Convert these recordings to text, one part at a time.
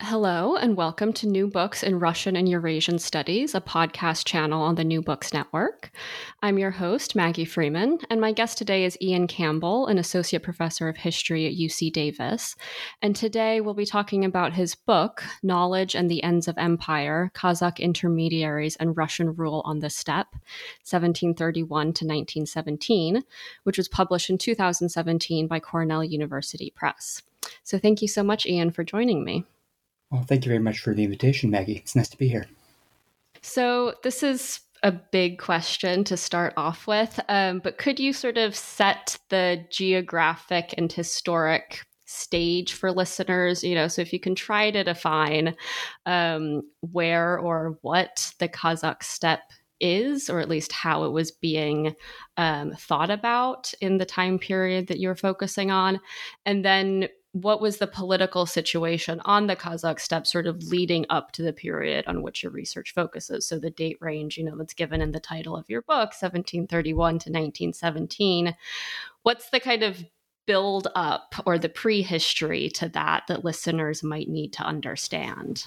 Hello, and welcome to New Books in Russian and Eurasian Studies, a podcast channel on the New Books Network. I'm your host, Maggie Freeman, and my guest today is Ian Campbell, an associate professor of history at UC Davis. And today we'll be talking about his book, Knowledge and the Ends of Empire, Kazakh Intermediaries and Russian Rule on the Steppe, 1731 to 1917, which was published in 2017 by Cornell University Press. So thank you so much, Ian, for joining me. Well, thank you very much for the invitation, Maggie. It's nice to be here. So this is a big question to start off with, but could you sort of set the geographic and historic stage for listeners? You know, so if you can try to define where or what the Kazakh steppe is, or at least how it was being thought about in the time period that you're focusing on, and then what was the political situation on the Kazakh steppe sort of leading up to the period on which your research focuses? So the date range, you know, that's given in the title of your book, 1731 to 1917, what's the kind of build up or the prehistory to that that listeners might need to understand?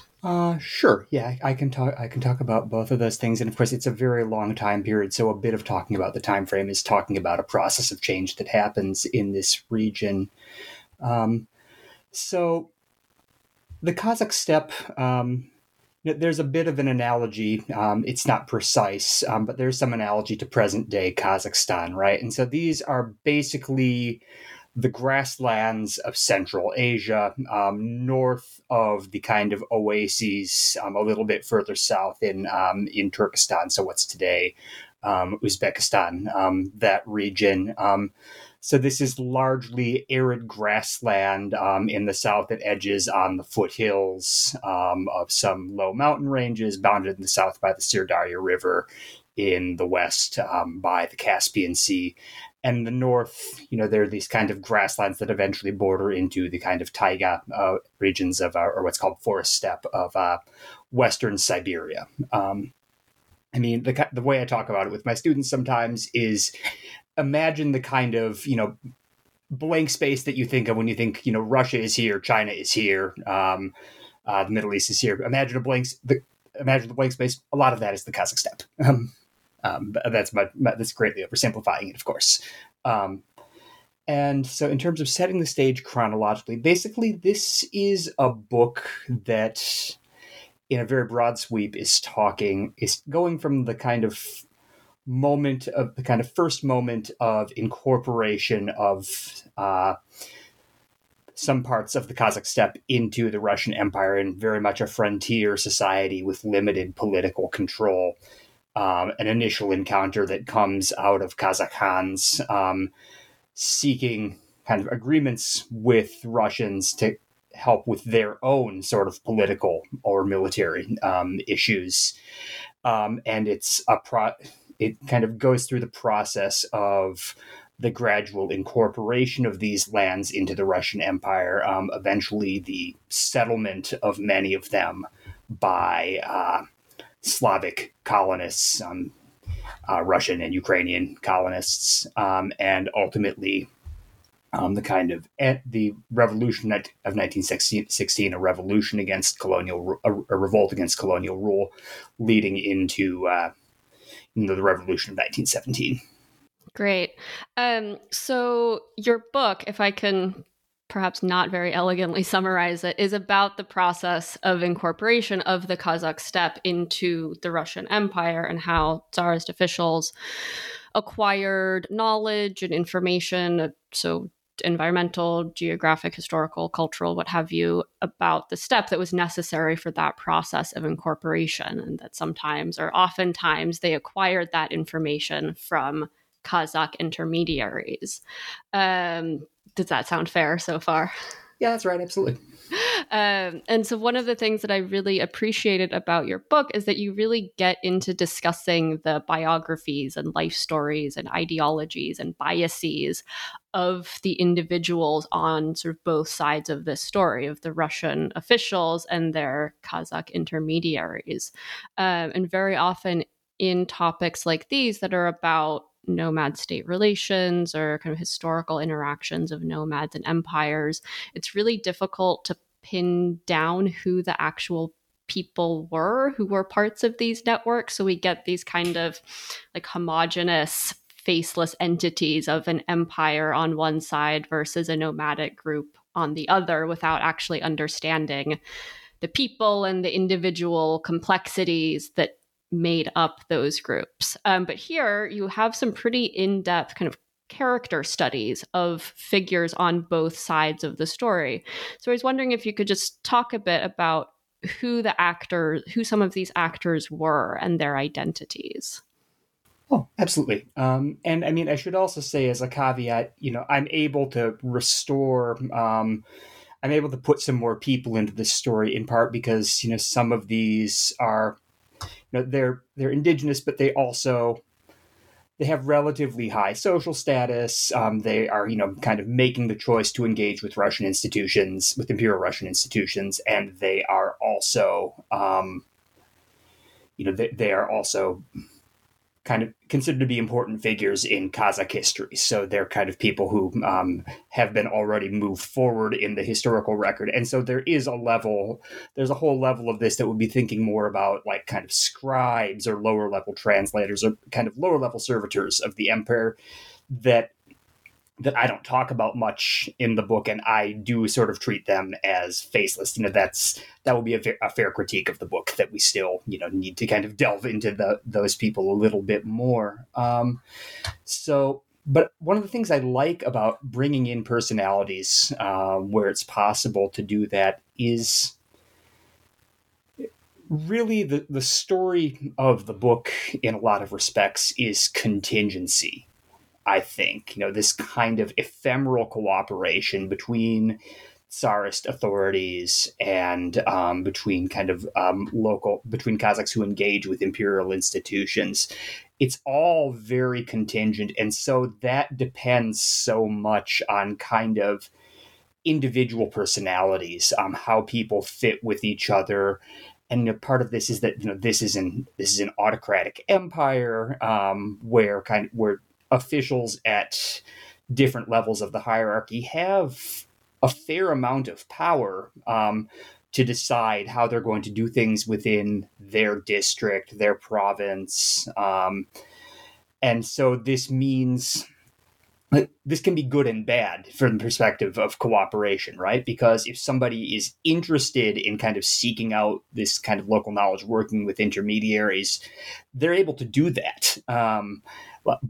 Sure. Yeah, I can talk about both of those things. And of course, it's a very long time period. So a bit of talking about the time frame is talking about a process of change that happens in this region. So the Kazakh steppe, there's a bit of an analogy. It's not precise, but there's some analogy to present day Kazakhstan, right? And so these are basically the grasslands of Central Asia, north of the kind of oases, a little bit further south in Turkestan. So what's today Uzbekistan, that region. So this is largely arid grassland in the south that edges on the foothills of some low mountain ranges, bounded in the south by the Sirdarya River, in the west by the Caspian Sea. And the north, you know, there are these kind of grasslands that eventually border into the kind of taiga regions of, or what's called forest steppe of Western Siberia. I mean, the way I talk about it with my students sometimes is, imagine the kind of, you know, blank space that you think of when you think, you know, Russia is here, China is here, the Middle East is here. Imagine the blank space. A lot of that is the Kazakh steppe. That's greatly oversimplifying it, of course. And so in terms of setting the stage chronologically, basically this is a book that in a very broad sweep is going from the kind of first moment of incorporation of some parts of the Kazakh steppe into the Russian Empire, and very much a frontier society with limited political control. An initial encounter that comes out of Kazakh Khans seeking kind of agreements with Russians to help with their own sort of political or military issues. And it's it kind of goes through the process of the gradual incorporation of these lands into the Russian Empire, eventually the settlement of many of them by Slavic colonists, Russian and Ukrainian colonists, and ultimately the kind of the revolution of 1916, a revolution against colonial, a revolt against colonial rule, leading into the revolution of 1917. Great. So your book, if I can perhaps not very elegantly summarize it, is about the process of incorporation of the Kazakh steppe into the Russian Empire and how Tsarist officials acquired knowledge and information, so environmental, geographic, historical, cultural, what have you, about the steppe that was necessary for that process of incorporation, and that sometimes or oftentimes they acquired that information from Kazakh intermediaries. Does that sound fair so far? Yeah, that's right. Absolutely. And so one of the things that I really appreciated about your book is that you really get into discussing the biographies and life stories and ideologies and biases of the individuals on sort of both sides of this story, of the Russian officials and their Kazakh intermediaries. And very often in topics like these that are about nomad state relations or kind of historical interactions of nomads and empires, it's really difficult to pin down who the actual people were who were parts of these networks. So we get these kind of like homogenous, faceless entities of an empire on one side versus a nomadic group on the other without actually understanding the people and the individual complexities that made up those groups. But here you have some pretty in-depth kind of character studies of figures on both sides of the story. So I was wondering if you could just talk a bit about who some of these actors were and their identities. Oh, absolutely. And I mean, I should also say as a caveat, you know, I'm able to restore, I'm able to put some more people into this story in part because, you know, some of these are, you know, they're indigenous, but they also, they have relatively high social status. They are, you know, kind of making the choice to engage with Russian institutions, with Imperial Russian institutions. And they are also, you know, they are also kind of considered to be important figures in Kazakh history. So they're kind of people who have been already moved forward in the historical record. And so there is a level, there's a whole level of this that would be thinking more about like kind of scribes or lower level translators or kind of lower level servitors of the empire that I don't talk about much in the book. And I do sort of treat them as faceless. You know, that will be a fair critique of the book that we still, you know, need to kind of delve into those people a little bit more. But one of the things I like about bringing in personalities where it's possible to do that is really the story of the book in a lot of respects is contingency. I think, you know, this kind of ephemeral cooperation between Tsarist authorities and between kind of between Kazakhs who engage with imperial institutions. It's all very contingent. And so that depends so much on kind of individual personalities, how people fit with each other. And a part of this is that, you know, this is an autocratic empire where officials at different levels of the hierarchy have a fair amount of power to decide how they're going to do things within their district, their province. And so this means this can be good and bad from the perspective of cooperation, right? Because if somebody is interested in kind of seeking out this kind of local knowledge, working with intermediaries, they're able to do that.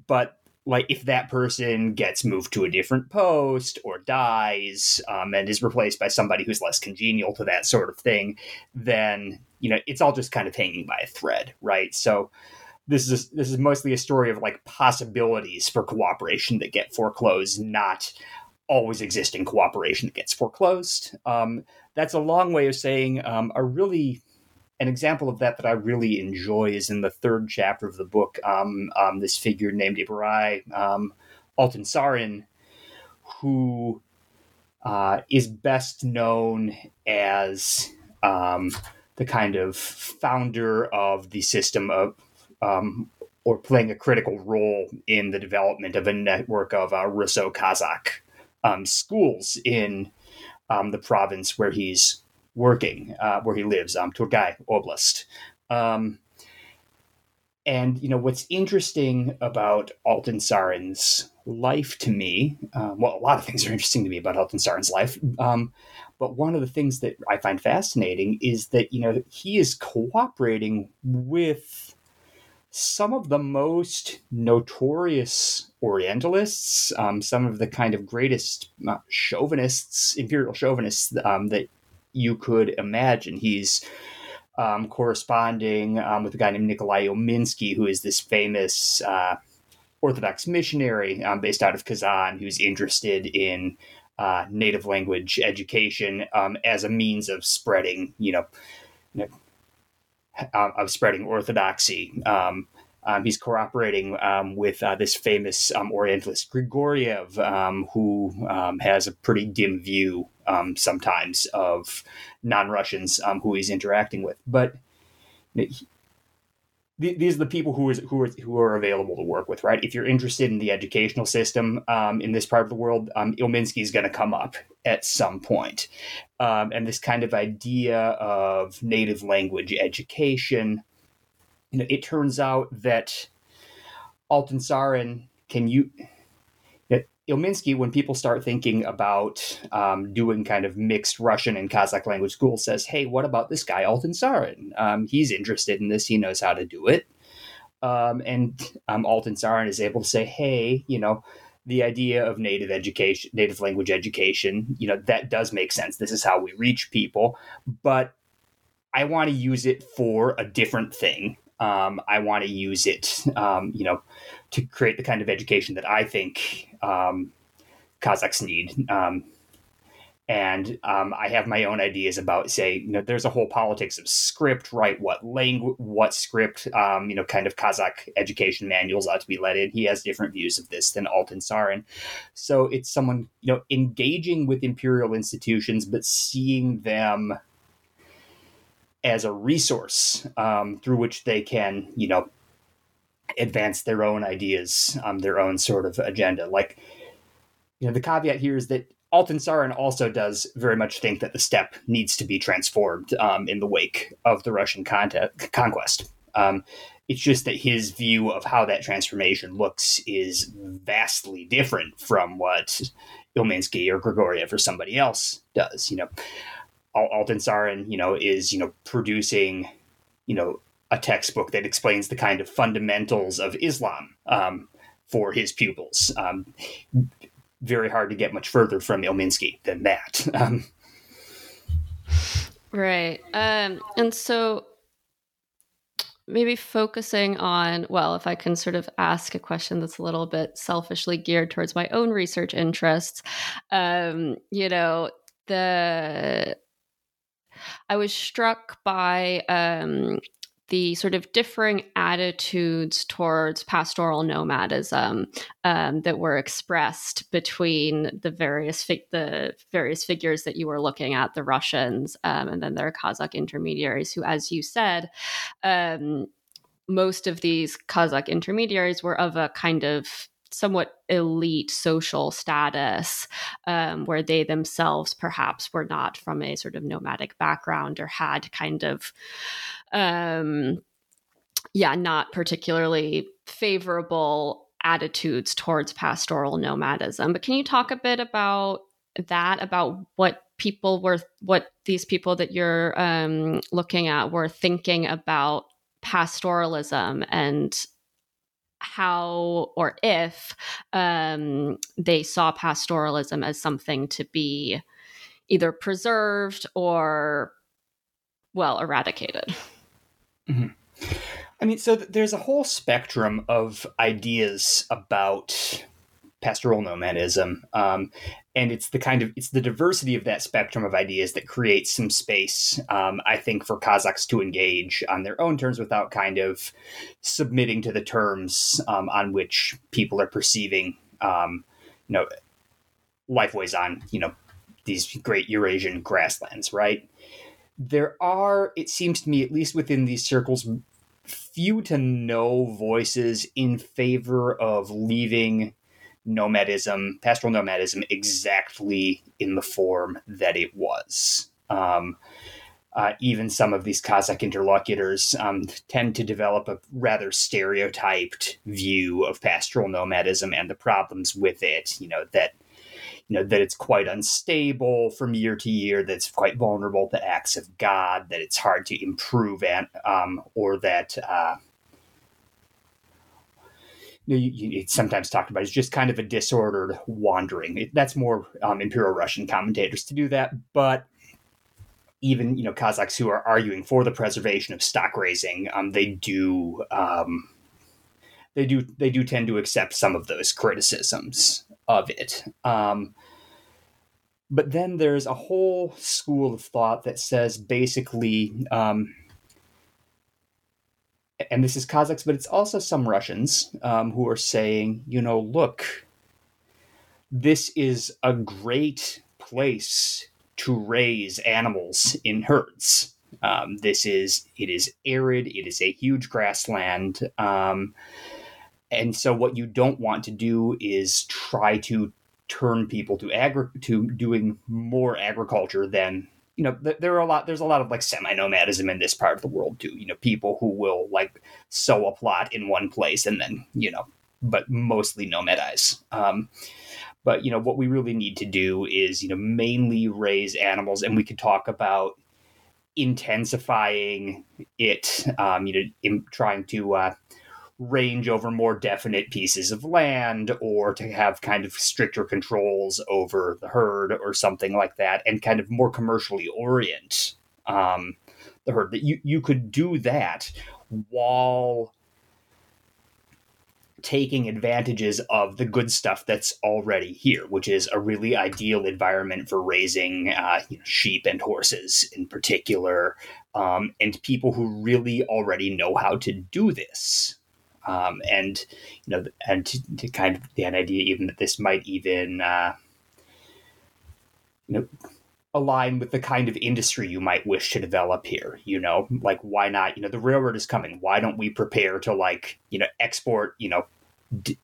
But like if that person gets moved to a different post or dies and is replaced by somebody who's less congenial to that sort of thing, then, you know, it's all just kind of hanging by a thread, right? So this is mostly a story of like possibilities for cooperation that get foreclosed, not always existing cooperation that gets foreclosed. That's a long way of saying an example of that I really enjoy is in the third chapter of the book, this figure named Ibarai Altynsarin, who is best known as the kind of founder of the system of or playing a critical role in the development of a network of Russo-Kazakh schools in the province where he's working, where he lives, Turgai Oblast. And, you know, what's interesting about Altynsarin's life to me, a lot of things are interesting to me about Altynsarin's life, but one of the things that I find fascinating is that, you know, he is cooperating with some of the most notorious Orientalists, some of the kind of greatest chauvinists, imperial chauvinists that you could imagine. He's corresponding with a guy named Nikolai Ilminsky, who is this famous Orthodox missionary based out of Kazan, who's interested in native language education as a means of spreading, of spreading Orthodoxy. He's cooperating with this famous Orientalist Grigoryev, who has a pretty dim view sometimes of non-Russians who he's interacting with. But these are the people who are available to work with, right? If you're interested in the educational system in this part of the world, Ilminsky is going to come up at some point. And this kind of idea of native language education, you know, it turns out that Altynsarin Ilminsky, when people start thinking about doing kind of mixed Russian and Kazakh language school, says, hey, what about this guy, Altynsarin? He's interested in this. He knows how to do it. And Altynsarin is able to say, hey, you know, the idea of native language education, you know, that does make sense. This is how we reach people. But I want to use it for a different thing. I want to use it, you know, to create the kind of education that I think Kazakhs need. And I have my own ideas about, say, you know, there's a whole politics of script, right? What script, you know, kind of Kazakh education manuals ought to be let in. He has different views of this than Altynsarin. So it's someone, you know, engaging with imperial institutions, but seeing them as a resource through which they can, you know, advance their own ideas, their own sort of agenda. Like, you know, the caveat here is that Altynsarin also does very much think that the steppe needs to be transformed in the wake of the Russian conquest. It's just that his view of how that transformation looks is vastly different from what Ilminsky or Grigoryev or somebody else does. You know, Altynsarin, you know, is, you know, producing, you know, a textbook that explains the kind of fundamentals of Islam for his pupils. Very hard to get much further from Ilminsky than that. Right. And so maybe focusing on, well, if I can sort of ask a question that's a little bit selfishly geared towards my own research interests, you know, I was struck by the sort of differing attitudes towards pastoral nomadism that were expressed between the various figures that you were looking at, the Russians, and then their Kazakh intermediaries, who, as you said, most of these Kazakh intermediaries were of a kind of somewhat elite social status, where they themselves perhaps were not from a sort of nomadic background or had kind of, not particularly favorable attitudes towards pastoral nomadism. But can you talk a bit about that, about what these people that you're looking at were thinking about pastoralism, and how or if they saw pastoralism as something to be either preserved or, well, eradicated? Mm-hmm. I mean, so there's a whole spectrum of ideas about pastoral nomadism, and it's the diversity of that spectrum of ideas that creates some space, I think, for Kazakhs to engage on their own terms without kind of submitting to the terms on which people are perceiving, you know, lifeways on, you know, these great Eurasian grasslands. Right? There are, it seems to me, at least within these circles, few to no voices in favor of leaving pastoral nomadism exactly in the form that it was. Even some of these Kazakh interlocutors tend to develop a rather stereotyped view of pastoral nomadism and the problems with it, that it's quite unstable from year to year, that it's quite vulnerable to acts of God, that it's hard to improve, and or that it's sometimes talked about as just kind of a disordered wandering. That's more Imperial Russian commentators to do that. But even, you know, Kazakhs who are arguing for the preservation of stock raising, they do tend to accept some of those criticisms of it. But then there's a whole school of thought that says basically, and this is Kazakhs, but it's also some Russians who are saying, you know, look, this is a great place to raise animals in herds. It is arid. It is a huge grassland. And so what you don't want to do is try to turn people to doing more agriculture than, you know, there's a lot of like semi-nomadism in this part of the world too, you know, people who will like sow a plot in one place and then, you know, but mostly nomadize. But, you know, what we really need to do is, you know, mainly raise animals, and we could talk about intensifying it, you know, in trying to range over more definite pieces of land, or to have kind of stricter controls over the herd or something like that, and kind of more commercially orient the herd. That you could do that while taking advantages of the good stuff that's already here, which is a really ideal environment for raising you know, sheep and horses in particular, and people who really already know how to do this. And, you know, and to kind of the idea even that this might even, you know, align with the kind of industry you might wish to develop here, you know, like, why not, you know, the railroad is coming. Why don't we prepare to, like, you know, export, you know,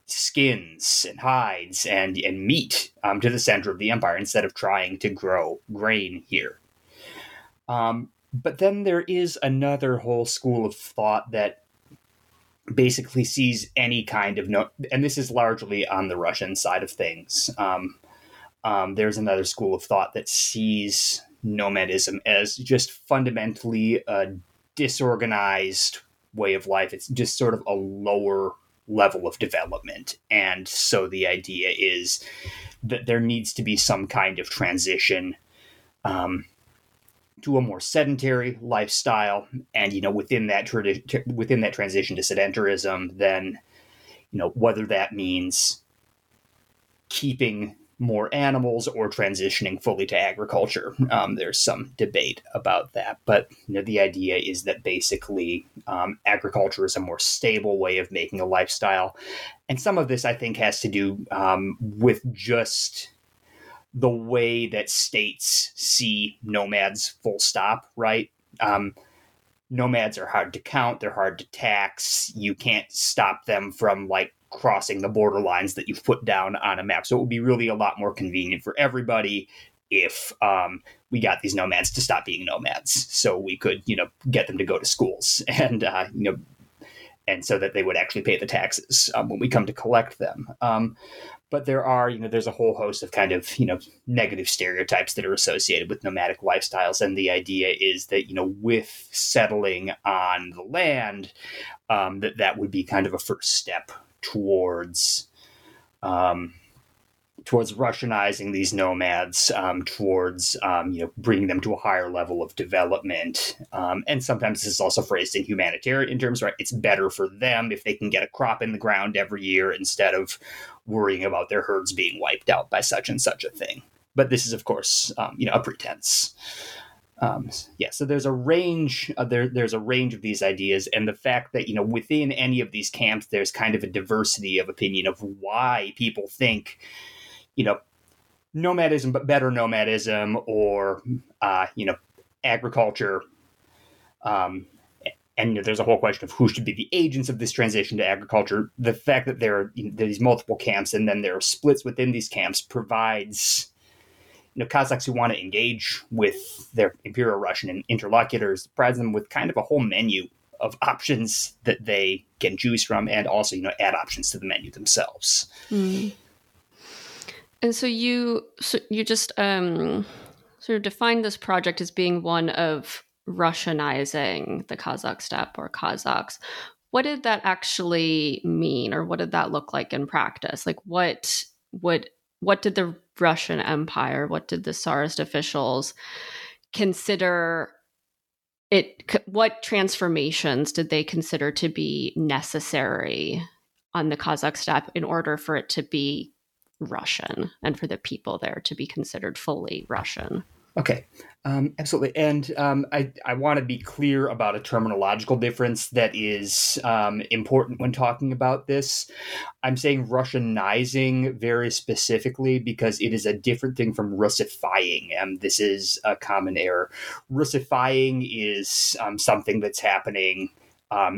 skins and hides and meat to the center of the empire instead of trying to grow grain here. But then there is another whole school of thought that basically sees any kind of and this is largely on the Russian side of things. There's another school of thought that sees nomadism as just fundamentally a disorganized way of life. It's just sort of a lower level of development. And so the idea is that there needs to be some kind of transition, to a more sedentary lifestyle. And, you know, within that transition to sedentarism, then, you know, whether that means keeping more animals or transitioning fully to agriculture, there's some debate about that. But, you know, the idea is that basically agriculture is a more stable way of making a lifestyle. And some of this, I think, has to do with just the way that states see nomads, full stop, right? Nomads are hard to count. They're hard to tax. You can't stop them from, like, crossing the borderlines that you've put down on a map. So it would be really a lot more convenient for everybody if we got these nomads to stop being nomads, so we could, you know, get them to go to schools and, you know, and so that they would actually pay the taxes when we come to collect them. But there are, you know, there's a whole host of kind of, you know, negative stereotypes that are associated with nomadic lifestyles. And the idea is that, you know, with settling on the land, that would be kind of a first step towards Russianizing these nomads, towards, you know, bringing them to a higher level of development. And sometimes this is also phrased in humanitarian terms, right? It's better for them if they can get a crop in the ground every year instead of worrying about their herds being wiped out by such and such a thing. But this is, of course, you know, a pretense. So there's a range of these ideas, and the fact that, you know, within any of these camps, there's kind of a diversity of opinion of why people think, you know, nomadism, but better nomadism, or, you know, agriculture. And, you know, there's a whole question of who should be the agents of this transition to agriculture. The fact that there are, you know, these multiple camps, and then there are splits within these camps, provides, you know, Kazakhs who want to engage with their Imperial Russian interlocutors, provides them with kind of a whole menu of options that they can choose from, and also, you know, add options to the menu themselves. Mm. And so you just sort of define this project as being one of Russianizing the Kazakh steppe or Kazakhs. What did that actually mean, or what did that look like in practice? Like, what did the Russian Empire, what did the Tsarist officials consider it? What transformations did they consider to be necessary on the Kazakh steppe in order for it to be Russian and for the people there to be considered fully Russian? Okay. Absolutely. And I want to be clear about a terminological difference that is important when talking about this. I'm saying Russianizing very specifically because it is a different thing from Russifying. And this is a common error. Russifying is something that's happening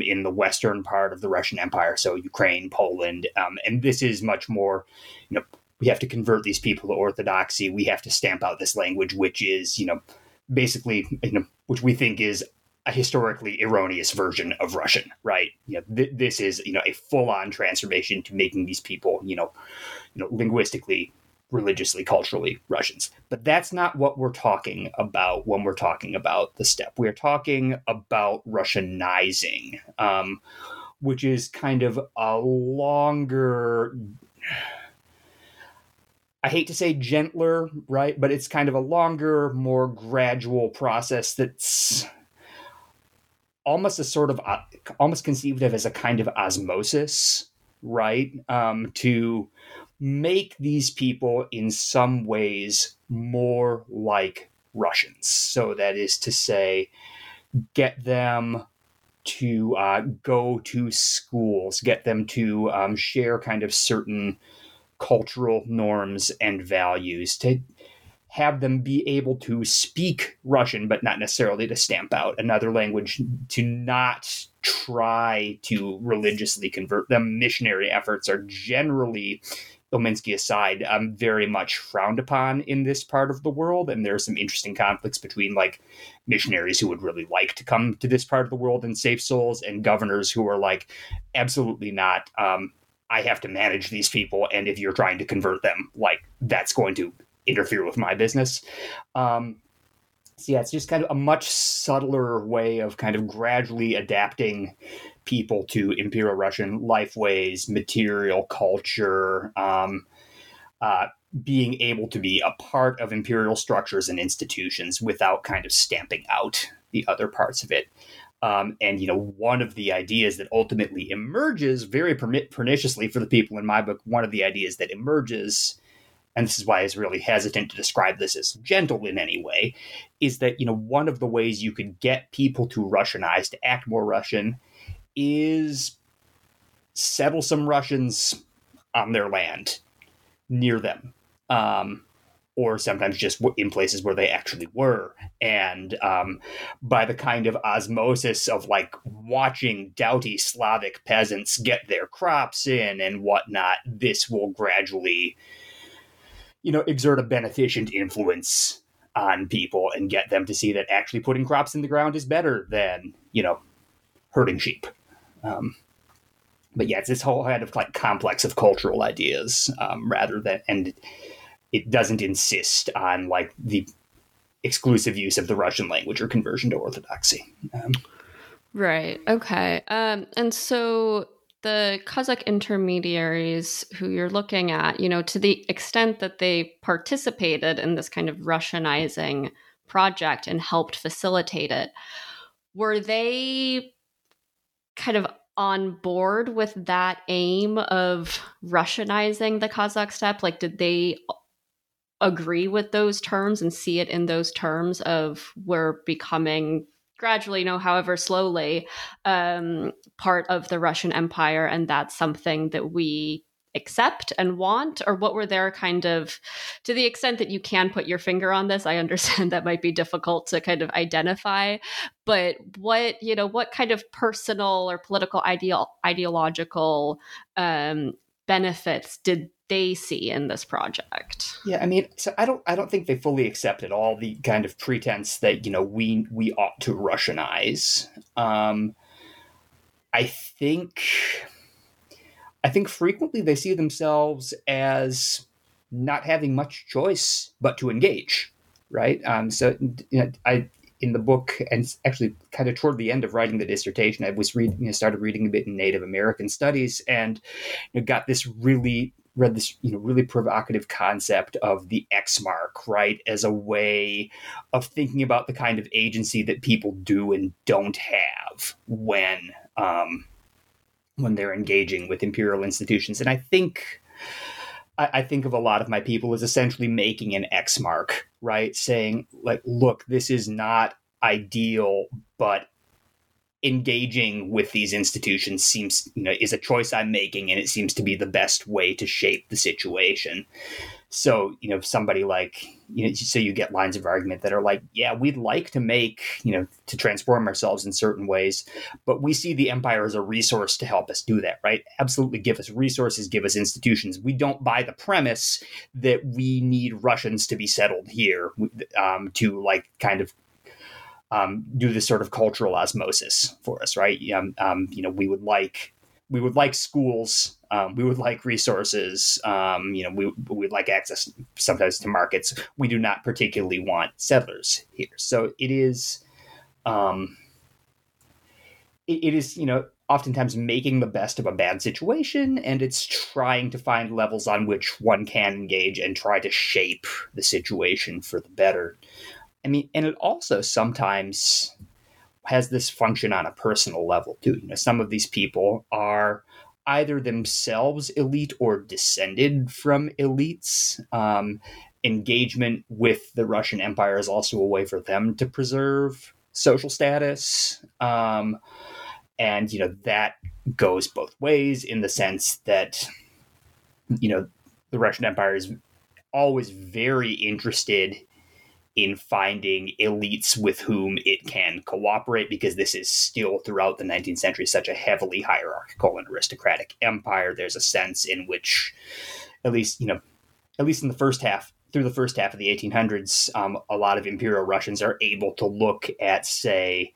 in the western part of the Russian Empire. So Ukraine, Poland. And this is much more, you know, we have to convert these people to orthodoxy. We have to stamp out this language, which is, you know, basically, you know, which we think is a historically erroneous version of Russian, right? You know, this is, you know, a full-on transformation to making these people, you know, linguistically, religiously, culturally Russians. But that's not what we're talking about when we're talking about the steppe. We're talking about Russianizing, which is kind of a longer... I hate to say gentler, right? But it's kind of a longer, more gradual process that's almost a sort of, almost conceived of as a kind of osmosis, right? To make these people in some ways more like Russians. So that is to say, get them to go to schools, get them to share kind of certain cultural norms and values, to have them be able to speak Russian, but not necessarily to stamp out another language, to not try to religiously convert them. Missionary efforts are generally, Ilminsky aside, very much frowned upon in this part of the world. And there are some interesting conflicts between like missionaries who would really like to come to this part of the world and save souls, and governors who are like, absolutely not. I have to manage these people, and if you're trying to convert them, like, that's going to interfere with my business. So yeah, it's just kind of a much subtler way of kind of gradually adapting people to Imperial Russian life ways, material culture, being able to be a part of imperial structures and institutions without kind of stamping out the other parts of it. And, you know, one of the ideas that ultimately emerges very perniciously for the people in my book, one of the ideas that emerges, and this is why I was really hesitant to describe this as gentle in any way, is that, you know, one of the ways you could get people to Russianize, to act more Russian, is settle some Russians on their land near them. Or sometimes just in places where they actually were. And by the kind of osmosis of like watching doughty Slavic peasants get their crops in and whatnot, this will gradually, you know, exert a beneficent influence on people and get them to see that actually putting crops in the ground is better than, you know, herding sheep. But yeah, it's this whole kind of like complex of cultural ideas rather than... and. It doesn't insist on like the exclusive use of the Russian language or conversion to Orthodoxy. Right. Okay. And so the Kazakh intermediaries who you're looking at, you know, to the extent that they participated in this kind of Russianizing project and helped facilitate it, were they kind of on board with that aim of Russianizing the Kazakh steppe? Like, did they agree with those terms and see it in those terms of we're becoming gradually, you know, however slowly, part of the Russian Empire, and that's something that we accept and want? Or what were their kind of, to the extent that you can put your finger on this, I understand that might be difficult to kind of identify, but what, you know, what kind of personal or political ideological benefits did they see in this project? Yeah, I mean, so I don't think they fully accepted all the kind of pretense that, you know, we ought to Russianize. I think frequently they see themselves as not having much choice but to engage, right? So, you know, in the book, and actually kind of toward the end of writing the dissertation, I was started reading a bit in Native American studies, and, you know, read this, you know, really provocative concept of the X mark, right, as a way of thinking about the kind of agency that people do and don't have when they're engaging with imperial institutions. And I think I think of a lot of my people as essentially making an X mark, right? Saying like, look, this is not ideal, but engaging with these institutions seems, you know, is a choice I'm making, and it seems to be the best way to shape the situation. So, you know, if somebody like, you know, so you get lines of argument that are like, yeah, we'd like to make, you know, to transform ourselves in certain ways, but we see the empire as a resource to help us do that, right? Absolutely, give us resources, give us institutions. We don't buy the premise that we need Russians to be settled here to like kind of do this sort of cultural osmosis for us, right? You know, we would like schools. We would like resources. You know, we'd like access sometimes to markets. We do not particularly want settlers here. So it is, you know, oftentimes making the best of a bad situation, and it's trying to find levels on which one can engage and try to shape the situation for the better. I mean, and it also sometimes has this function on a personal level too. You know, some of these people are either themselves elite or descended from elites. Engagement with the Russian Empire is also a way for them to preserve social status. And, you know, that goes both ways in the sense that, you know, the Russian Empire is always very interested in finding elites with whom it can cooperate, because this is still throughout the 19th century such a heavily hierarchical and aristocratic empire. There's a sense in which, at least, you know, at least in the first half, through the first half of the 1800s, a lot of imperial Russians are able to look at, say,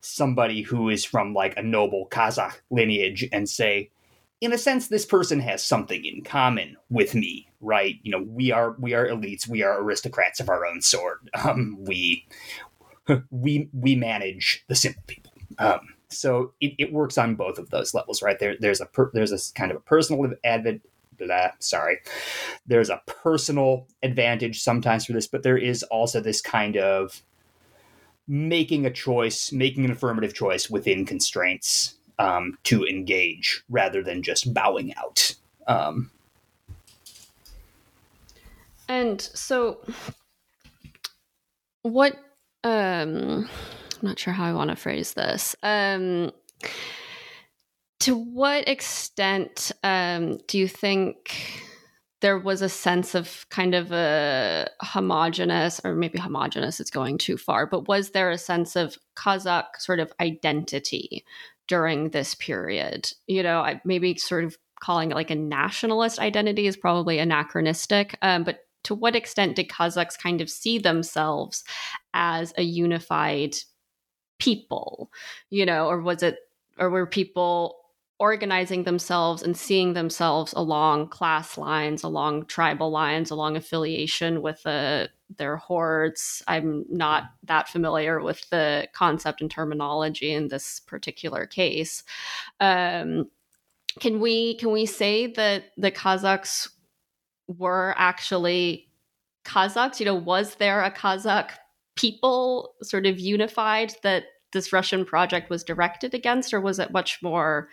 somebody who is from like a noble Kazakh lineage and say, in a sense, this person has something in common with me, right? You know, we are elites, we are aristocrats of our own sort. We manage the simple people. So it works on both of those levels, right? There's a kind of a personal There's a personal advantage sometimes for this, but there is also this kind of making a choice, making an affirmative choice within constraints. To engage rather than just bowing out. And so what, I'm not sure how I want to phrase this. To what extent do you think there was a sense of kind of a homogenous, or maybe homogenous is going too far, but was there a sense of Kazakh sort of identity during this period? You know, I maybe sort of calling it like a nationalist identity is probably anachronistic, but to what extent did Kazakhs kind of see themselves as a unified people, you know, or was it, or were people organizing themselves and seeing themselves along class lines, along tribal lines, along affiliation with their hordes? I'm not that familiar with the concept and terminology in this particular case. Can we say that the Kazakhs were actually Kazakhs? You know, was there a Kazakh people sort of unified that this Russian project was directed against, or was it much more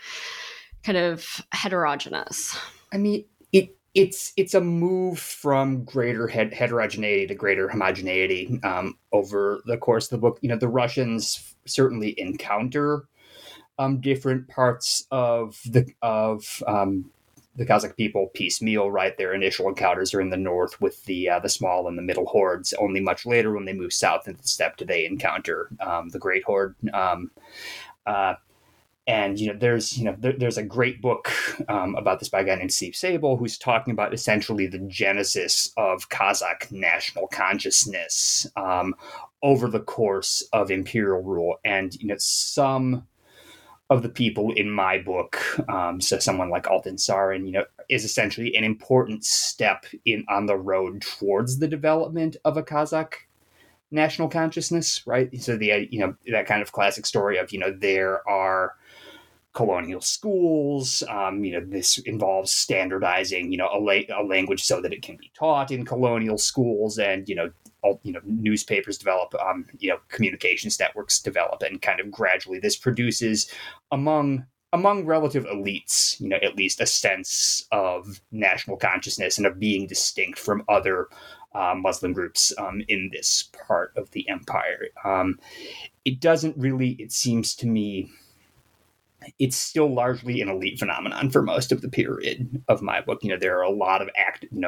kind of heterogeneous? I mean, it's a move from greater heterogeneity to greater homogeneity over the course of the book. You know, the Russians certainly encounter different parts of the Kazakh people piecemeal, right? Their initial encounters are in the north with the small and the middle hordes. Only much later, when they move south into the steppe, do they encounter the great horde. And you know, there's a great book about this by a guy named Steve Sable, who's talking about essentially the genesis of Kazakh national consciousness over the course of imperial rule, and you know, some of the people in my book, so someone like Altynsarin, you know, is essentially an important step on the road towards the development of a Kazakh national consciousness, right? So the, you know, that kind of classic story of, you know, there are colonial schools, you know, this involves standardizing, you know, a language so that it can be taught in colonial schools, and, you know, newspapers develop, communications networks develop, and kind of gradually this produces among among relative elites, you know, at least a sense of national consciousness and of being distinct from other Muslim groups in this part of the empire. It doesn't really, it seems to me, it's still largely an elite phenomenon for most of the period of my book. You know, there are a lot of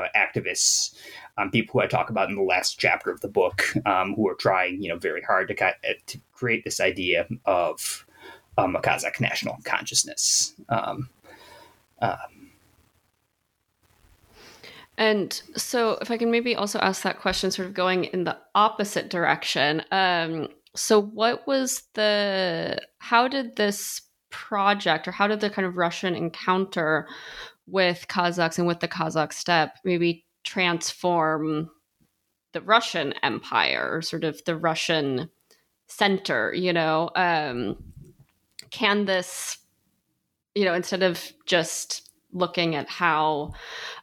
activists, people who I talk about in the last chapter of the book, who are trying, you know, very hard to create this idea of a Kazakh national consciousness. And so if I can maybe also ask that question sort of going in the opposite direction. So what was how did this project, or how did the kind of Russian encounter with Kazakhs and with the Kazakh steppe maybe transform the Russian empire, or sort of the Russian center, you know? Can this, you know, instead of just looking at how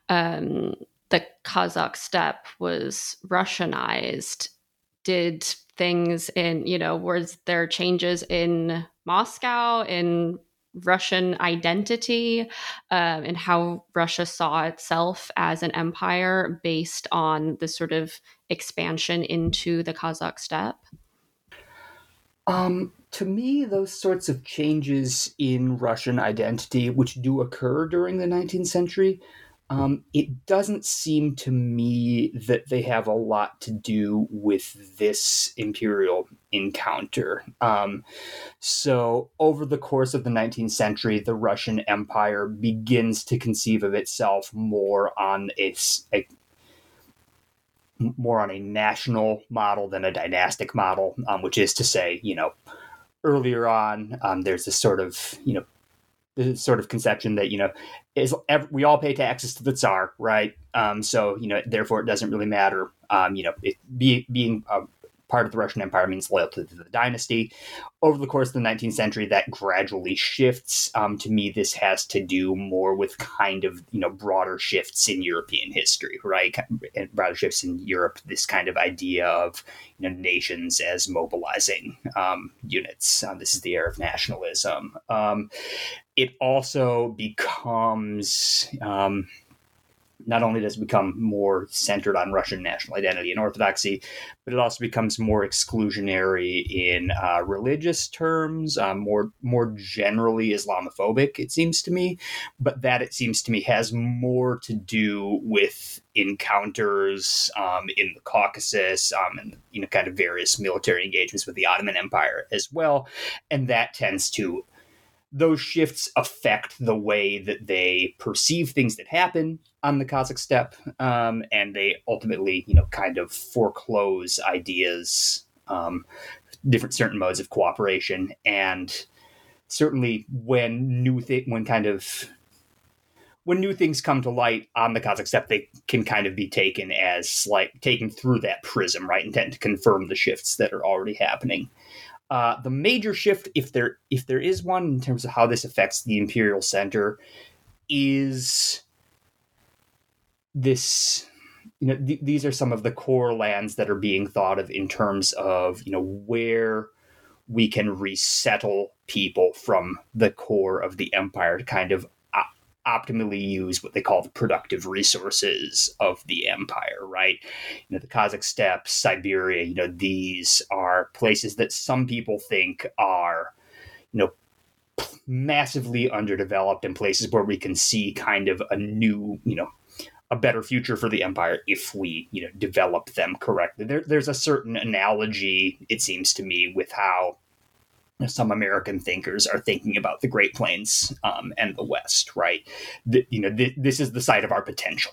the Kazakh steppe was Russianized, did things in, you know, was there changes in Moscow, in Russian identity, and how Russia saw itself as an empire based on this sort of expansion into the Kazakh steppe? To me, those sorts of changes in Russian identity, which do occur during the 19th century, it doesn't seem to me that they have a lot to do with this imperial encounter. So over the course of the 19th century, the Russian Empire begins to conceive of itself more on a national model than a dynastic model, which is to say, you know, earlier on, there's this sort of, you know, conception that, you know, we all pay taxes to the Tsar, right? So, you know, therefore it doesn't really matter. You know, being a part of the Russian Empire means loyalty to the dynasty. Over the course of the 19th century, that gradually shifts. To me, this has to do more with kind of, you know, broader shifts in European history, right? And broader shifts in Europe, this kind of idea of, you know, nations as mobilizing units. This is the era of nationalism. It also becomes, not only does it become more centered on Russian national identity and orthodoxy, but it also becomes more exclusionary in religious terms, more generally Islamophobic, it seems to me. But that, it seems to me, has more to do with encounters in the Caucasus and, you know, kind of various military engagements with the Ottoman Empire as well. And that tends to, those shifts affect the way that they perceive things that happen on the Kazakh steppe, and they ultimately, you know, kind of foreclose ideas, certain modes of cooperation, and certainly when new things come to light on the Kazakh steppe, they can kind of be taken as like taken through that prism, right, and tend to confirm the shifts that are already happening. The major shift, if there is one, in terms of how this affects the imperial center, is this, you know, these are some of the core lands that are being thought of in terms of, you know, where we can resettle people from the core of the empire to kind of optimally use what they call the productive resources of the empire, right? You know, the Kazakh steppe, Siberia, you know, these are places that some people think are, you know, massively underdeveloped, and places where we can see kind of a new, you know, a better future for the empire if we, you know, develop them correctly. There's a certain analogy, it seems to me, with how some American thinkers are thinking about the Great Plains and the West, right? You know, this is the site of our potential.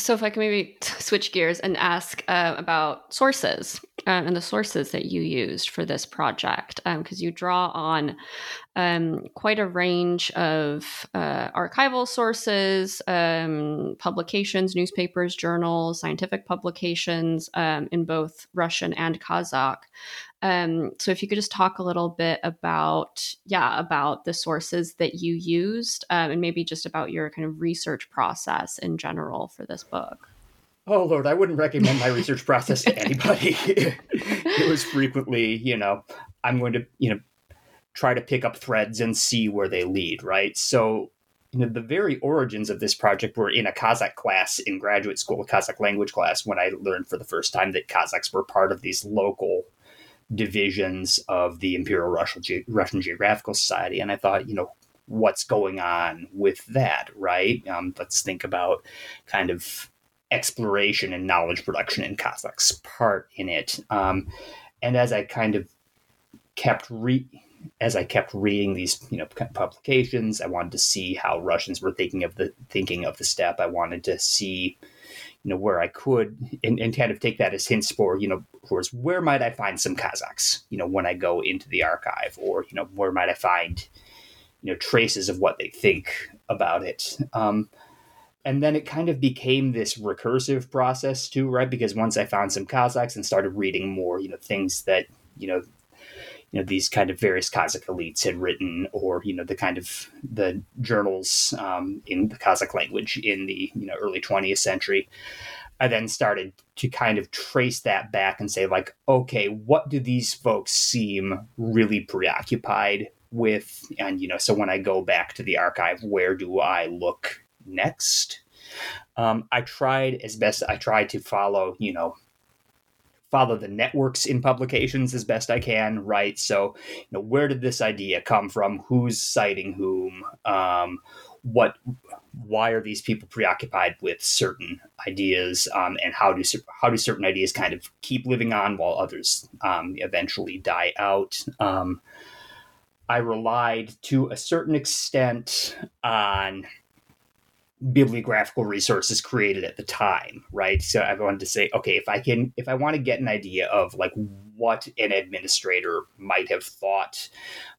So if I can maybe switch gears and ask about sources and the sources that you used for this project, because you draw on quite a range of archival sources, publications, newspapers, journals, scientific publications in both Russian and Kazakh. So if you could just talk a little bit about the sources that you used and maybe just about your kind of research process in general for this book. Oh, Lord, I wouldn't recommend my research process to anybody. It was frequently, you know, I'm going to, you know, try to pick up threads and see where they lead, right? So, you know, the very origins of this project were in a Kazakh class in graduate school, a Kazakh language class, when I learned for the first time that Kazakhs were part of these local divisions of the Imperial Russian Geographical Society. And I thought, you know, what's going on with that, right? Let's think about kind of exploration and knowledge production in Kazakh's part in it. And as I kind of kept reading these, you know, publications, I wanted to see how Russians were thinking of the steppe. I wanted to see, you know, where I could and kind of take that as hints for, you know, where might I find some Kazakhs, you know, when I go into the archive, or, you know, where might I find, you know, traces of what they think about it. And then it kind of became this recursive process too, right? Because once I found some Kazakhs and started reading more, you know, things that, you know, these kind of various Kazakh elites had written, or, you know, the kind of the journals in the Kazakh language in the, you know, early 20th century, I then started to kind of trace that back and say, like, okay, what do these folks seem really preoccupied with? And, you know, so when I go back to the archive, where do I look next? I tried to follow, you know, the networks in publications as best I can, right? So, you know, where did this idea come from? Who's citing whom? Why are these people preoccupied with certain ideas? And how do certain ideas kind of keep living on while others eventually die out? I relied to a certain extent on bibliographical resources created at the time, right? So I wanted to say, okay, if I want to get an idea of like what an administrator might have thought,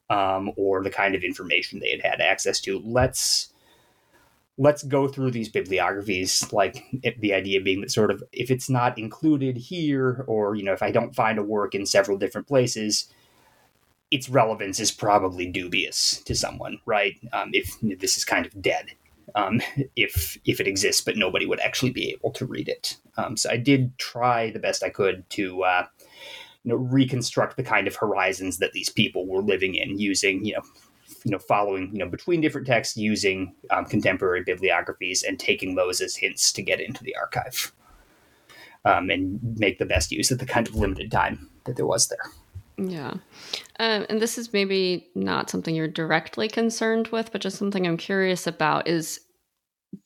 or the kind of information they had access to, let's go through these bibliographies. Like, the idea being that sort of, if it's not included here, or, you know, if I don't find a work in several different places, its relevance is probably dubious to someone, right? If this is kind of dead. If it exists, but nobody would actually be able to read it. So I did try the best I could to reconstruct the kind of horizons that these people were living in, using, following, between different texts, using contemporary bibliographies, and taking those as hints to get into the archive, and make the best use of the kind of limited time that there was there. Yeah. And this is maybe not something you're directly concerned with, but just something I'm curious about is,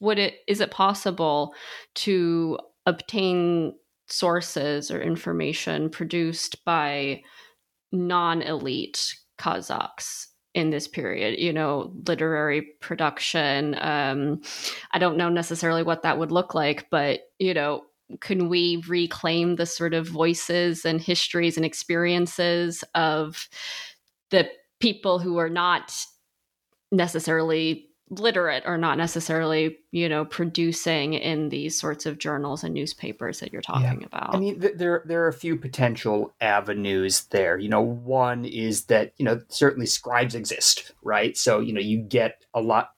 is it possible to obtain sources or information produced by non-elite Kazakhs in this period, you know, literary production? I don't know necessarily what that would look like, but, you know, can we reclaim the sort of voices and histories and experiences of the people who are not necessarily literate or not necessarily, you know, producing in these sorts of journals and newspapers that you're talking about? I mean, there are a few potential avenues there. You know, one is that, you know, certainly scribes exist, right? So, you know, you get a lot,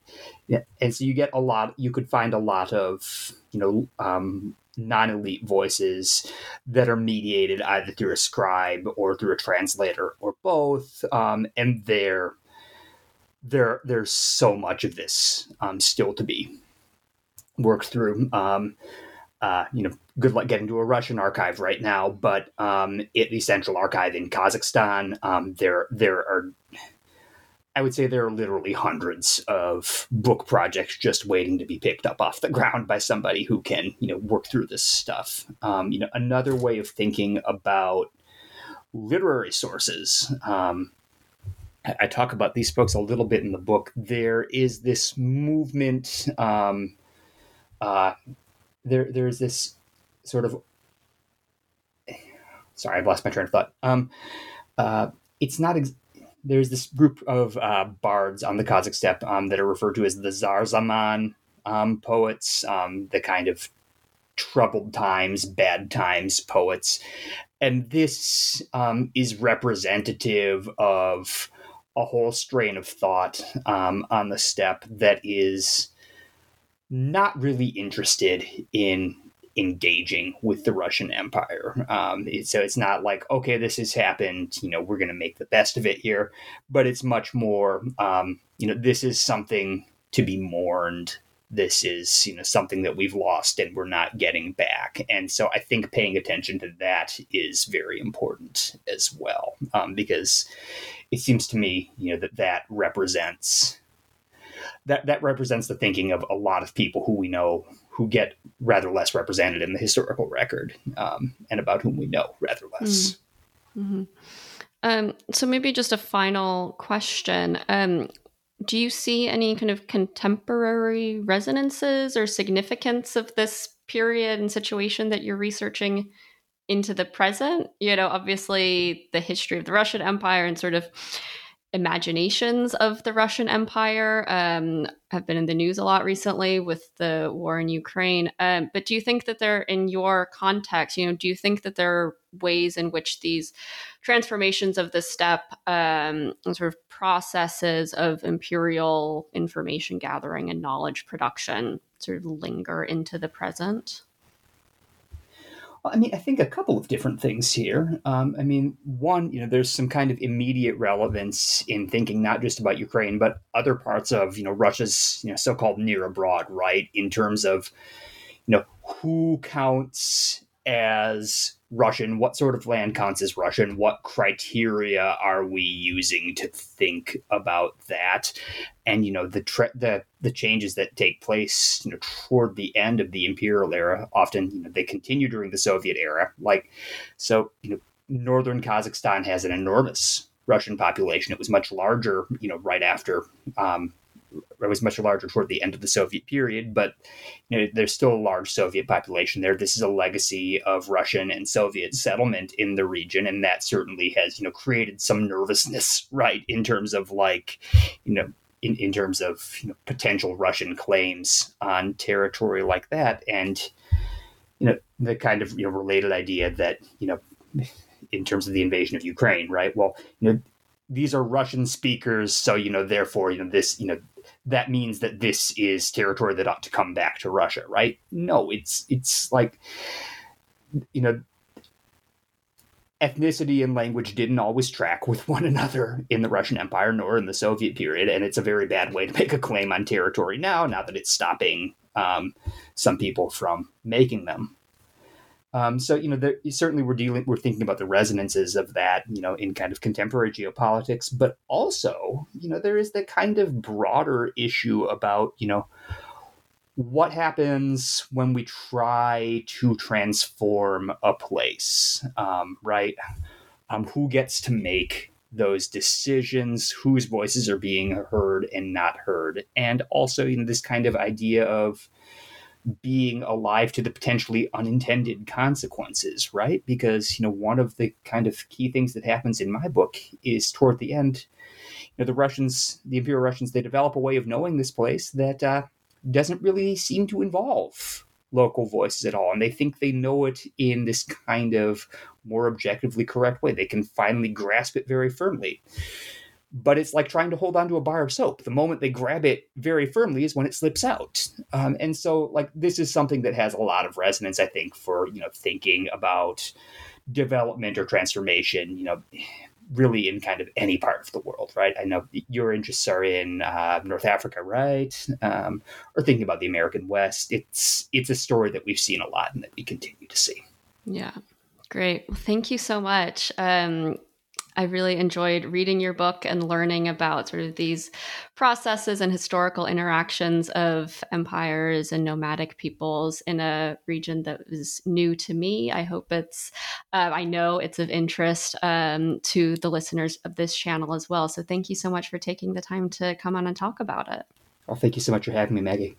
and so you get a lot, you could find a lot of, you know, non-elite voices that are mediated either through a scribe or through a translator or both. And there's so much of this still to be worked through. Good luck getting to a Russian archive right now, but at the Central Archive in Kazakhstan, there are literally hundreds of book projects just waiting to be picked up off the ground by somebody who can, you know, work through this stuff. Another way of thinking about literary sources, I talk about these folks a little bit in the book. There is this movement, there's this sort of, sorry, I've lost my train of thought. There's this group of bards on the Kazakh steppe that are referred to as the Zarzaman poets, the kind of troubled times, bad times poets. And this is representative of a whole strain of thought on the steppe that is not really interested in engaging with the Russian Empire. So it's not like, okay, this has happened, you know, we're going to make the best of it here, but it's much more, you know, this is something to be mourned. This is, you know, something that we've lost and we're not getting back. And so I think paying attention to that is very important as well, because it seems to me, you know, that represents the thinking of a lot of people who we know who get rather less represented in the historical record, and about whom we know rather less. Mm-hmm. So maybe just a final question. Do you see any kind of contemporary resonances or significance of this period and situation that you're researching into the present? You know, obviously the history of the Russian Empire and sort of imaginations of the Russian Empire have been in the news a lot recently with the war in Ukraine. But do you think that they're in your context, you know, do you think that there are ways in which these transformations of the steppe and sort of processes of imperial information gathering and knowledge production sort of linger into the present? I mean, I think a couple of different things here. I mean, one, you know, there's some kind of immediate relevance in thinking not just about Ukraine, but other parts of, you know, Russia's, you know, so-called near abroad, right? In terms of, you know, who counts as Russian, what sort of land counts as Russian, what criteria are we using to think about that? And, you know, the changes that take place, you know, toward the end of the imperial era, often, you know, they continue during the Soviet era. Like, so, you know, northern Kazakhstan has an enormous Russian population. It was much larger, you know, right after, it was much larger toward the end of the Soviet period, but you know, there's still a large Soviet population there. This is a legacy of Russian and Soviet settlement in the region, and that certainly has, you know, created some nervousness, right, in terms of like, you know, in terms of, you know, potential Russian claims on territory like that, and you know, the kind of, you know, related idea that, you know, in terms of the invasion of Ukraine, right? Well, you know, these are Russian speakers, so you know, therefore, you know, this, you know, that means that this is territory that ought to come back to Russia, right? No, it's like, you know, ethnicity and language didn't always track with one another in the Russian Empire nor in the Soviet period, and it's a very bad way to make a claim on territory now that it's stopping some people from making them. So, you know, certainly we're thinking about the resonances of that, you know, in kind of contemporary geopolitics, but also, you know, there is the kind of broader issue about, you know, what happens when we try to transform a place, right? Who gets to make those decisions, whose voices are being heard and not heard. And also, you know, this kind of idea of being alive to the potentially unintended consequences, right? Because, you know, one of the kind of key things that happens in my book is toward the end, you know, the Imperial Russians, they develop a way of knowing this place that doesn't really seem to involve local voices at all. And they think they know it in this kind of more objectively correct way. They can finally grasp it very firmly. But it's like trying to hold on to a bar of soap. The moment they grab it very firmly is when it slips out. And so, like, this is something that has a lot of resonance, I think, for, you know, thinking about development or transformation, you know, really in kind of any part of the world, right? I know your interests are in North Africa, right? Or thinking about the American West. It's a story that we've seen a lot and that we continue to see. Yeah, great. Well, thank you so much. I really enjoyed reading your book and learning about sort of these processes and historical interactions of empires and nomadic peoples in a region that is new to me. I hope I know it's of interest to the listeners of this channel as well. So thank you so much for taking the time to come on and talk about it. Well, thank you so much for having me, Maggie.